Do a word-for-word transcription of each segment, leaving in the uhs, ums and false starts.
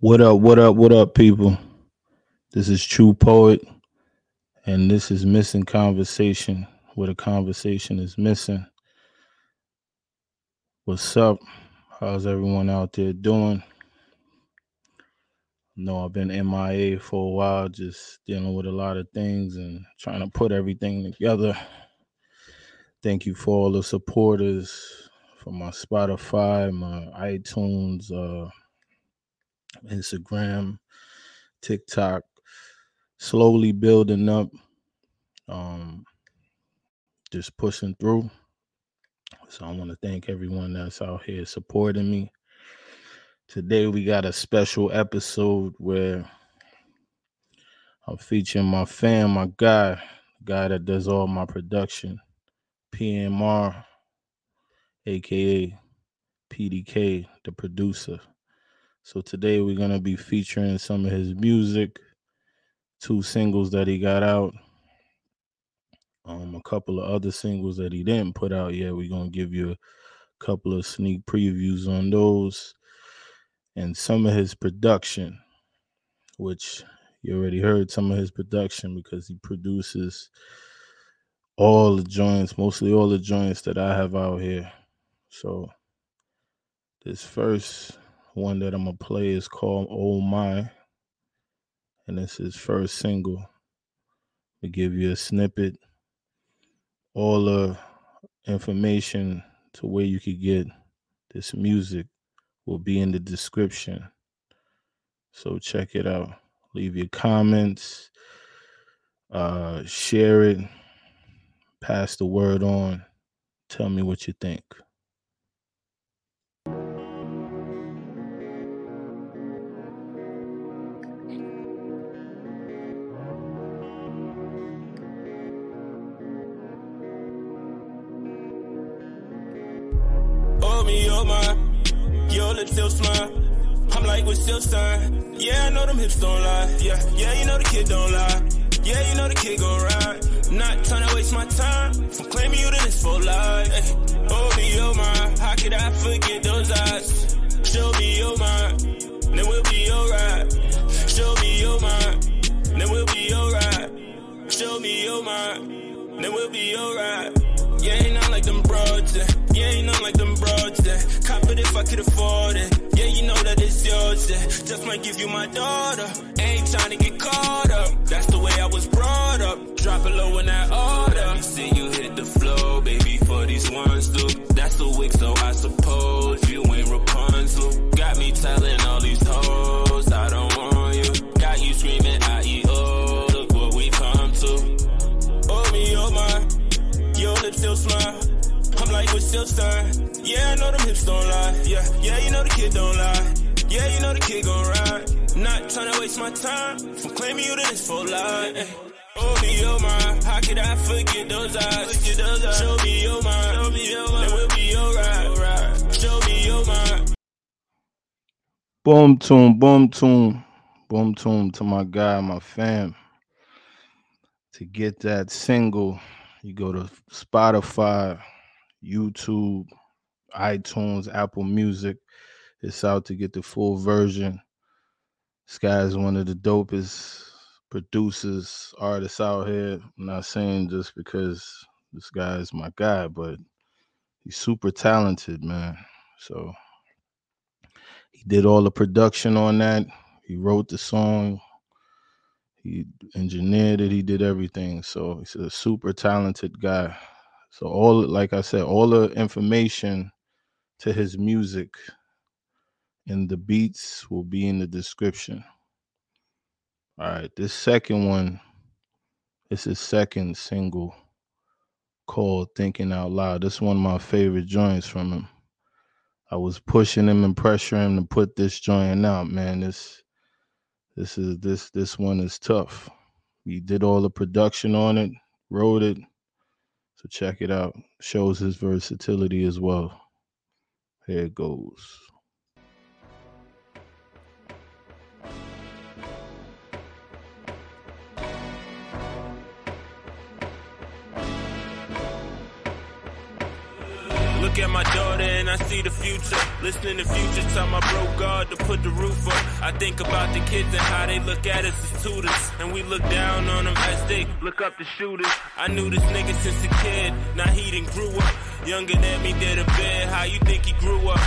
What up, what up, what up, people? This is True Poet, and this is Missing Conversation, where the conversation is missing. What's up? How's everyone out there doing? I know I've been M I A for a while, just dealing with a lot of things and trying to put everything together. Thank you for all the supporters, for my Spotify, my iTunes, uh, Instagram, TikTok, slowly building up, um, just pushing through. So I want to thank everyone that's out here supporting me. Today we got a special episode where I'm featuring my fan, my guy, the guy that does all my production, P M R, aka P D K, the producer. So today we're going to be featuring some of his music, two singles that he got out, um, a couple of other singles that he didn't put out yet. We're going to give you a couple of sneak previews on those and some of his production, which you already heard some of his production because he produces all the joints, mostly all the joints that I have out here. So this first one that I'm gonna play is called Oh My, and it's his first single. We give you a snippet, all the information to where you could get this music will be in the description, so check it out. Leave your comments, uh share it, pass the word on, tell me what you think. I'm like with silk sign. Yeah, I know them hips don't lie. Yeah, yeah, you know the kid don't lie. Yeah, you know the kid gon' ride. Not tryna waste my time. From claiming you to this for life. Hey. Oh me, oh my, how could I forget those eyes? Show me your mind, then we'll be alright. Show me your mind, then we'll be alright. Show me your mind, then we'll be alright. Yeah, ain't not like them broads, yeah. Yeah, ain't not like them broads, yeah. Cop it if I could afford it. Yeah, you know that it's yours, yeah. Just might give you my daughter. Ain't tryna get caught up. That's the way I was brought up. Drop it low in that order. Let me see you hit the flow, baby, for these ones, dude. That's the wig, so I suppose you ain't Rapunzel. Got me telling all these hoes I don't want you. Got you screaming I eat, oh, look what we come to. Oh me, oh my. Your lips still smile, I'm like with silk sign. Yeah, I know them hips don't lie. Yeah, yeah, you know the kid don't lie. Yeah, you know the kid gon' ride. Not tryna waste my time from claiming you to this for life. Oh me, oh my, how could I forget those eyes? Forget those eyes. Show me your mind, show me your mind, then we'll be alright. Show me your mind. Boom tune, boom tune, boom tune to my guy, my fam. To get that single, you go to Spotify, YouTube, iTunes, Apple Music. It's out to get the full version. This guy is one of the dopest producers, artists out here. I'm not saying just because this guy is my guy, but he's super talented, man. So he did all the production on that. He wrote the song. He engineered it. He did everything. So he's a super talented guy. So all, like I said, all the information to his music and the beats will be in the description. All right, this second one, this is his second single called Thinking Out Loud. This is one of my favorite joints from him. I was pushing him and pressuring him to put this joint out, man. This. This is this this one is tough. He did all the production on it, wrote it. So check it out. Shows his versatility as well. Here it goes. look at my daughter and I see the future. Listening to Future tell my bro God to put the roof up. I think about the kids and how they look at us as tutors. And we look down on them as they look up to shooters. I knew this nigga since a kid, now he done grew up. Younger than me, dead a bed, how you think he grew up?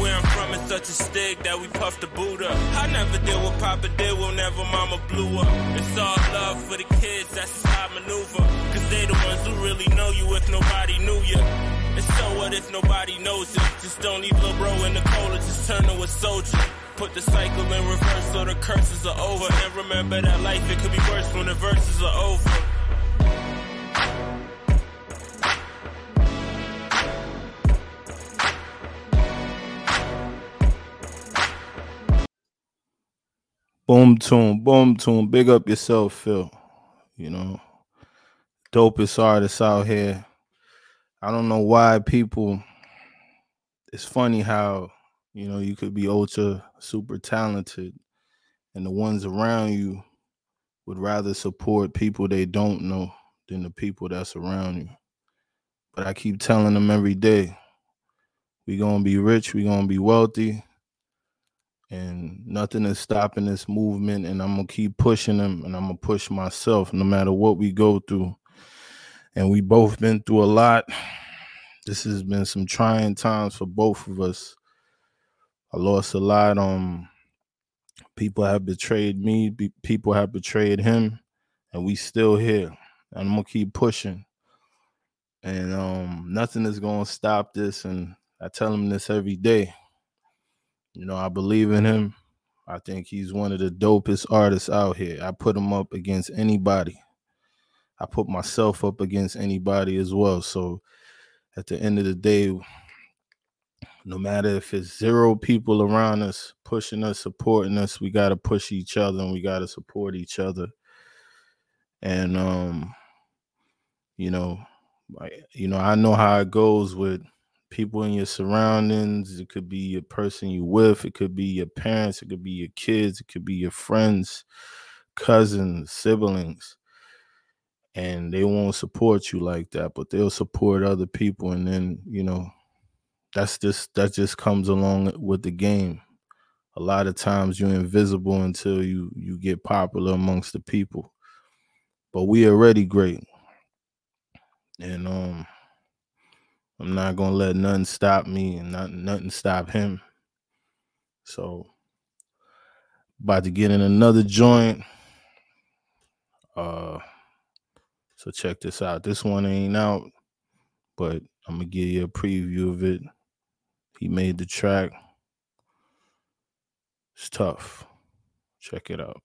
Where I'm from is such a stick that we puff the boot up. I never did what Papa did, whenever Mama blew up. It's all love for the kids, that's just how I maneuver. Cause they the ones who really know you if nobody knew you. And so what if nobody knows it? Just don't leave Lil Bro in the cold, just turn to a soldier. Put the cycle in reverse so the curses are over. And remember that life, it could be worse when the verses are over. Boom tune, boom tune. Big up yourself, Phil. You know, dopest artists out here. I don't know why people. It's funny how, you know, you could be ultra super talented and the ones around you would rather support people they don't know than the people that's around you. But I keep telling them every day, we're going to be rich. We're going to be wealthy. And nothing is stopping this movement, and I'm going to keep pushing them, and I'm going to push myself no matter what we go through. And we both been through a lot. This has been some trying times for both of us. I lost a lot. Um, people have betrayed me. Be- people have betrayed him, and we still here. And I'm going to keep pushing. And um, nothing is going to stop this, and I tell him this every day. You know, I believe in him. I think he's one of the dopest artists out here. I put him up against anybody. I put myself up against anybody as well. So at the end of the day, no matter if it's zero people around us, pushing us, supporting us, we got to push each other and we got to support each other. And, um, you know, I, you know, I know how it goes with people in your surroundings. It could be a person you with. It could be your parents. It could be your kids. It could be your friends, cousins, siblings. And they won't support you like that, but they'll support other people. And then, you know, that's just that just comes along with the game. A lot of times you're invisible until you you get popular amongst the people. But we already great. And um. I'm not going to let nothing stop me and not nothing stop him. So, about to get in another joint. Uh, so, check this out. This one ain't out, but I'm going to give you a preview of it. He made the track. It's tough. Check it out.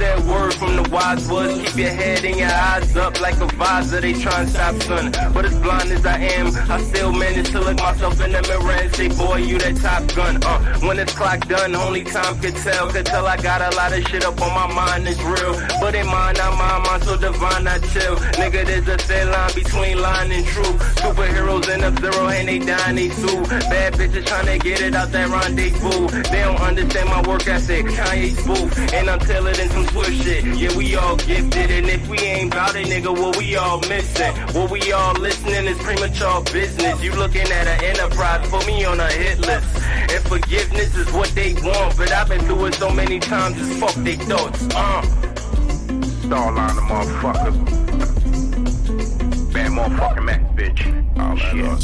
That word from the wise was, keep your head and your eyes up like a visor. They try and stop sun, but as blind as I am, I still manage to look myself in the mirror and say, boy, you that Top Gun. Uh, when it's clock done, only time could tell. Could tell I got a lot of shit up on my mind, it's real. But in mind, I'm mind, mind so divine, I chill. Nigga, there's a thin line between lying and truth. Superheroes end up zero and they die and they sue. Bad bitches trying to get it out that rendezvous. They don't understand my work ethic, Kanye's booth. And I'm tailored in some push it, yeah, we all gifted. And if we ain't bout it, nigga, what we all missing? What we all listening is premature business. You looking at an enterprise, put me on a hit list. And forgiveness is what they want, but I've been through it so many times, just fuck they thoughts. Uh Star line the motherfucker. Bad motherfucking Mac, bitch. Oh shit.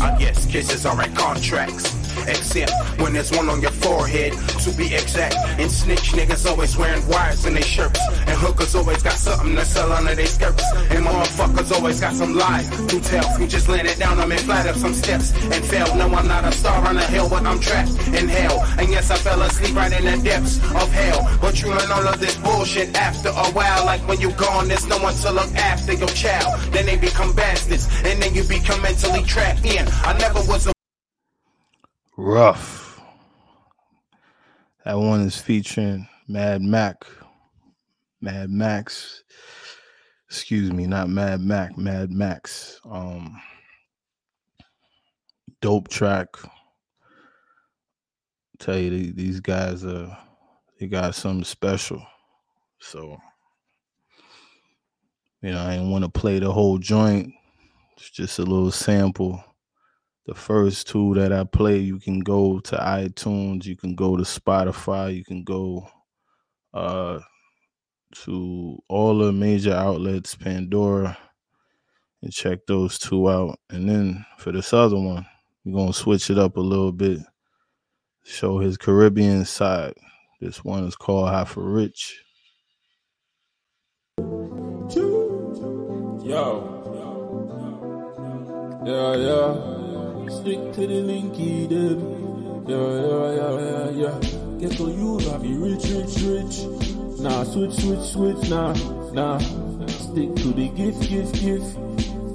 I guess kisses are in contracts. Except when there's one on your forehead, to be exact. And snitch niggas always wearing wires in their shirts. And hookers always got something to sell under their skirts. And motherfuckers always got some lies to tell. You just landed down, I'm in flat up some steps and fell. No, I'm not a star on a hill, but I'm trapped in hell. And yes, I fell asleep right in the depths of hell. But you learn all of this bullshit after a while. Like when you gone, there's no one to look after your child. Then they become bastards, and then you become mentally trapped in. I never was a Rough. That one is featuring Mad Mac. Mad Max. Excuse me, not Mad Mac, Mad Max. Um, dope track. tell you, these guys uh they got something special. So you know, I didn't want to play the whole joint. It's just a little sample. The first two that I play, you can go to iTunes, you can go to Spotify, you can go uh, to all the major outlets, Pandora, and check those two out. And then for this other one, we're going to switch it up a little bit, show his Caribbean side. This one is called High for Rich. Yo. Yeah, yeah. Stick to the linky, them. Yeah, yeah, yeah, yeah, yeah. Get to you, now be rich, rich, rich. Nah, switch, switch, switch, nah, nah. Stick to the gift, gift, gift.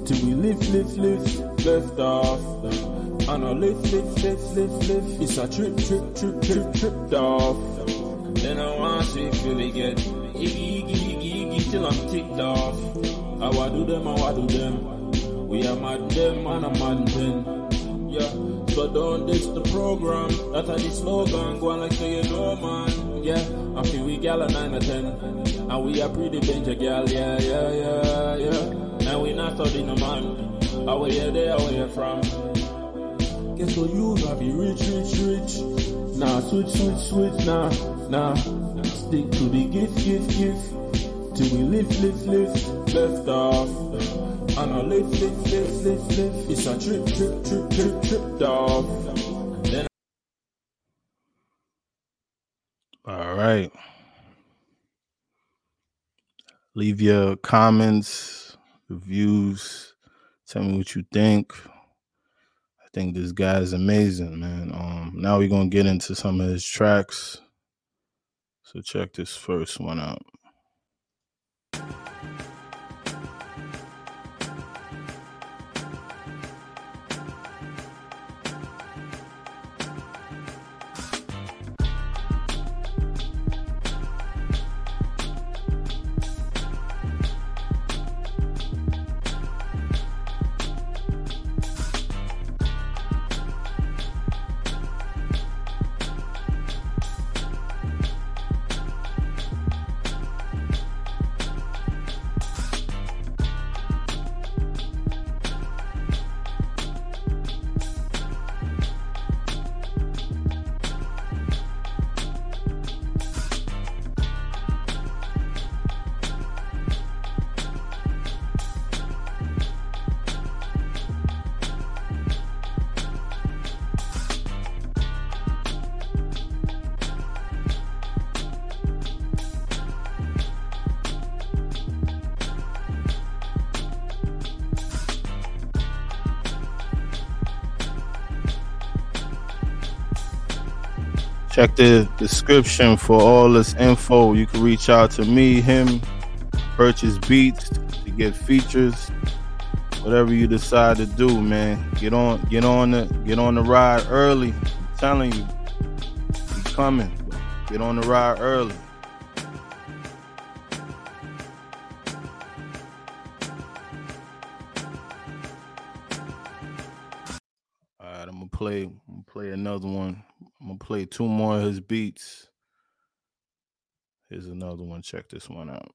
Till we lift, lift, lift, left off. And I lift, lift, lift, lift, lift. It's a trip, trip, trip, trip, tripped off. Then I want to feel it get iggy, iggy, iggy, iggy, till I'm ticked off. I want to do them, I want to do them. We are mad them and a mad men. Yeah, so don't ditch the program. That's how the slogan go on like say you know, man. Yeah, I feel we gal a nine or ten. And we are pretty danger gal, yeah, yeah, yeah, yeah. And we not out in a man. Are we here there, where you from? Guess so you have you rich, rich, rich. Nah, switch, switch, switch, nah, nah. Stick to the gift, gift, gift. Till we lift, lift, lift, left off. And I lift, lift, lift, lift, lift. It's a trip, trip, trip, trip, trip, dog. Then I- All right. Leave your comments, reviews. Tell me what you think. I think this guy is amazing, man. Um, now we're going to get into some of his tracks. So check this first one out. Check the description for all this info. You can reach out to me, him, purchase beats to get features. Whatever you decide to do, man. Get on, get on the, get on the ride early. I'm telling you, we coming. Get on the ride early. All right, I'm gonna play, I'm gonna play another one. I'm gonna play two more of his beats. Here's another one. Check this one out.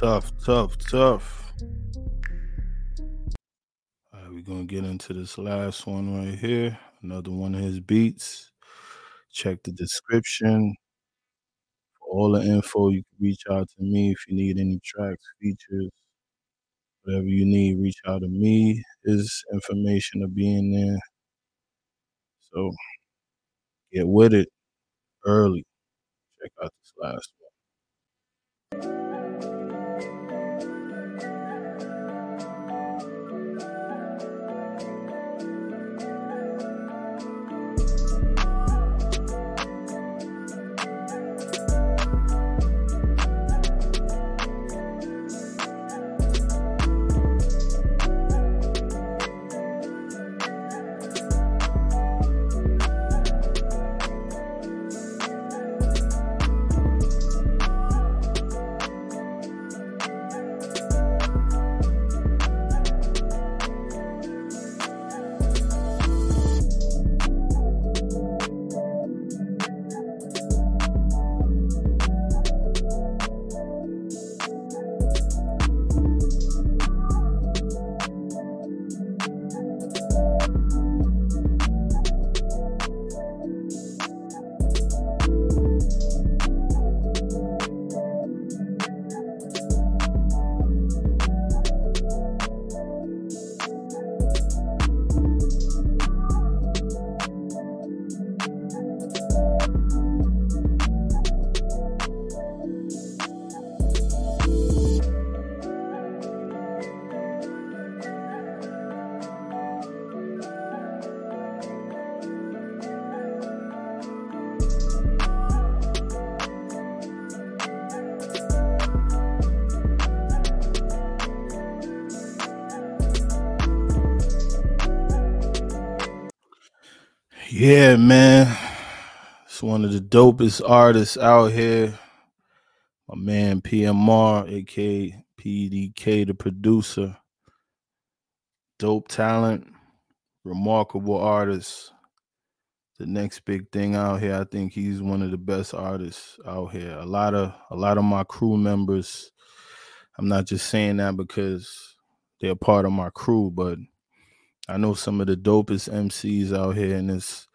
Tough, tough, tough. we're going to get into this last one right here. Another one of his beats. Check the description for all the info. You can reach out to me if you need any tracks, features, whatever you need. Reach out to me. His information will be in there. So get with it early. Check out this last one. Yeah, man, it's one of the dopest artists out here. My man P M R, aka P D K, the producer. Dope talent, remarkable artist. The next big thing out here. I think he's one of the best artists out here. A lot of a lot of my crew members. I'm not just saying that because they're part of my crew, but I know some of the dopest M Cs out here in this.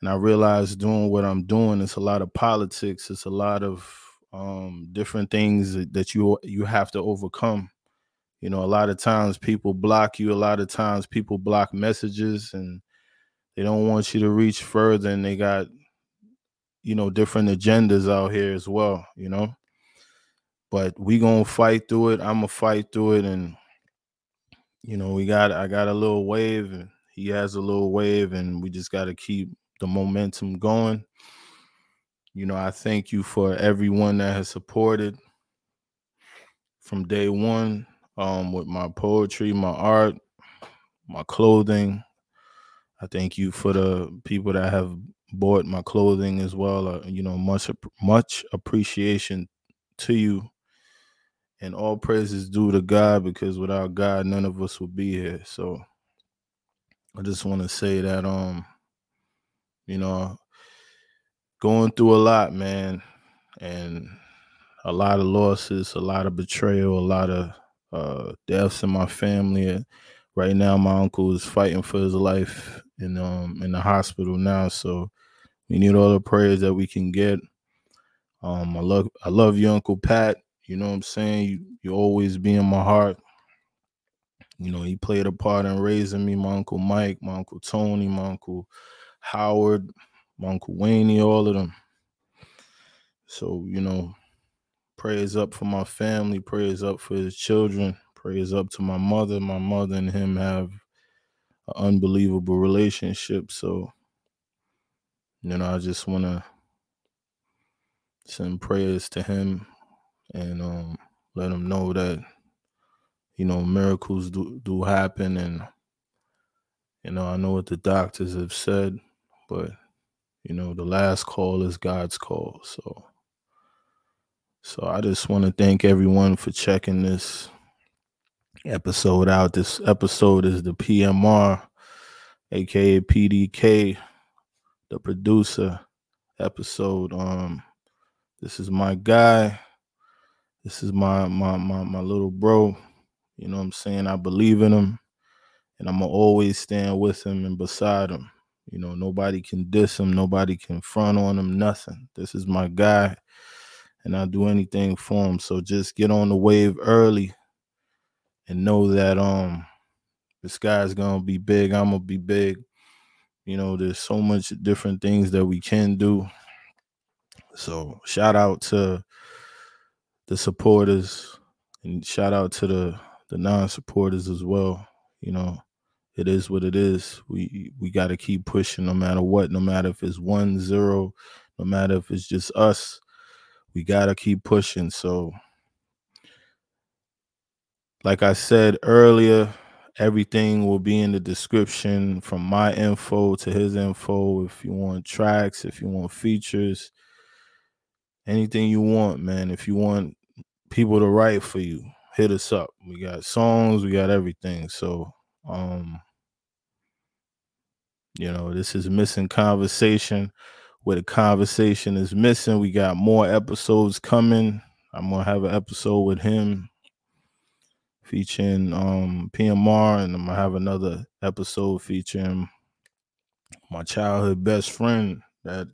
And I realize doing what I'm doing, it's a lot of politics. It's a lot of um, different things that, that you you have to overcome. You know, a lot of times people block you. A lot of times people block messages and they don't want you to reach further. And they got, you know, different agendas out here as well, you know. But we going to fight through it. I'm going to fight through it. And, you know, we got I got a little wave and he has a little wave and we just got to keep the momentum going. You know, I thank you for everyone that has supported from day one um, with my poetry, my art, my clothing. I thank you for the people that have bought my clothing as well. Uh, you know, much, much appreciation to you. And all praise is due to God, because without God, none of us would be here. So I just want to say that um. You know, going through a lot, man, and a lot of losses, a lot of betrayal, a lot of uh, deaths in my family. Right now, my uncle is fighting for his life in, um, in the hospital now, so we need all the prayers that we can get. Um, I love I love you, Uncle Pat. You know what I'm saying? You, you always be in my heart. You know, he played a part in raising me, my Uncle Mike, my Uncle Tony, my Uncle Howard, my Uncle Wayne, all of them. So, you know, prayers up for my family, prayers up for his children, prayers up to my mother. My mother and him have an unbelievable relationship. So, you know, I just want to send prayers to him and um, let him know that, you know, miracles do, do happen. And, you know, I know what the doctors have said, but, you know, the last call is God's call. So, so I just want to thank everyone for checking this episode out. This episode is the P M R, aka P D K, the producer episode. Um, this is my guy. This is my my my my little bro. You know what I'm saying? I believe in him. and I'm going to always stand with him and beside him. You know, nobody can diss him. Nobody can front on him, nothing. This is my guy, and I'll do anything for him. So just get on the wave early and know that um, the sky's going to be big. I'm going to be big. You know, there's so much different things that we can do. So shout out to the supporters and shout out to the, the non-supporters as well. You know, it is what it is. We we got to keep pushing no matter what, no matter if it's one, zero, no matter if it's just us. We got to keep pushing. So like I said earlier, everything will be in the description from my info to his info. If you want tracks, if you want features, anything you want, man. If you want people to write for you, hit us up. We got songs, we got everything. So, um, you know, this is Missing Conversation. Where the conversation is missing. We got more episodes coming. I'm going to have an episode with him featuring um, P M R, and I'm going to have another episode featuring my childhood best friend that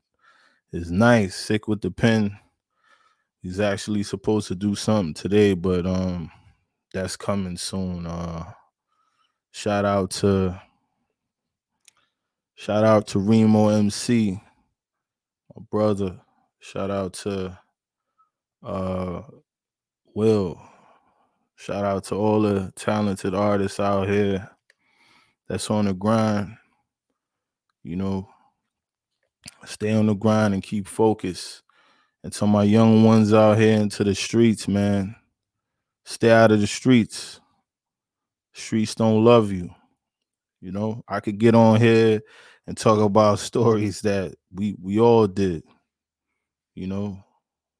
is nice, sick with the pen. He's actually supposed to do something today, but um, that's coming soon. Uh, shout out to shout out to Remo M C. Brother, shout out to uh Will. Shout out to all the talented artists out here that's on the grind. You know, stay on the grind and keep focused. And to my young ones out here into the streets, man, stay out of the streets. Streets don't love you. You know, I could get on here and talk about stories that we we all did, you know.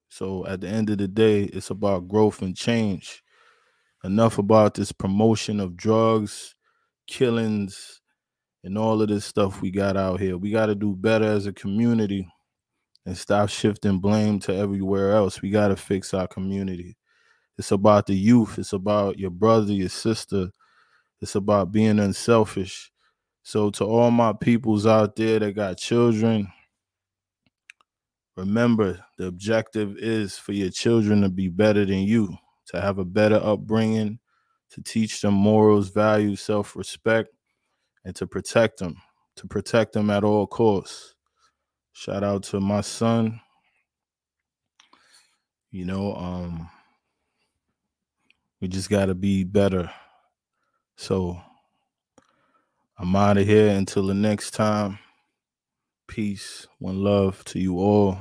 So at the end of the day, it's about growth and change. Enough about this promotion of drugs, killings, and all of this stuff we got out here. We got to do better as a community and stop shifting blame to everywhere else. We got to fix our community. It's about the youth. It's about your brother, your sister. It's about being unselfish. So to all my peoples out there that got children, remember the objective is for your children to be better than you, to have a better upbringing, to teach them morals, values, self-respect, and to protect them, to protect them at all costs. Shout out to my son. You know, um, we just got to be better. So I'm out of here until the next time. Peace, one love to you all.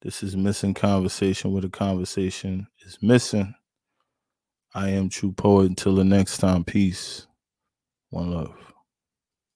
This is Missing Conversation, where the conversation is missing. I am True Poet. Until the next time, peace, one love.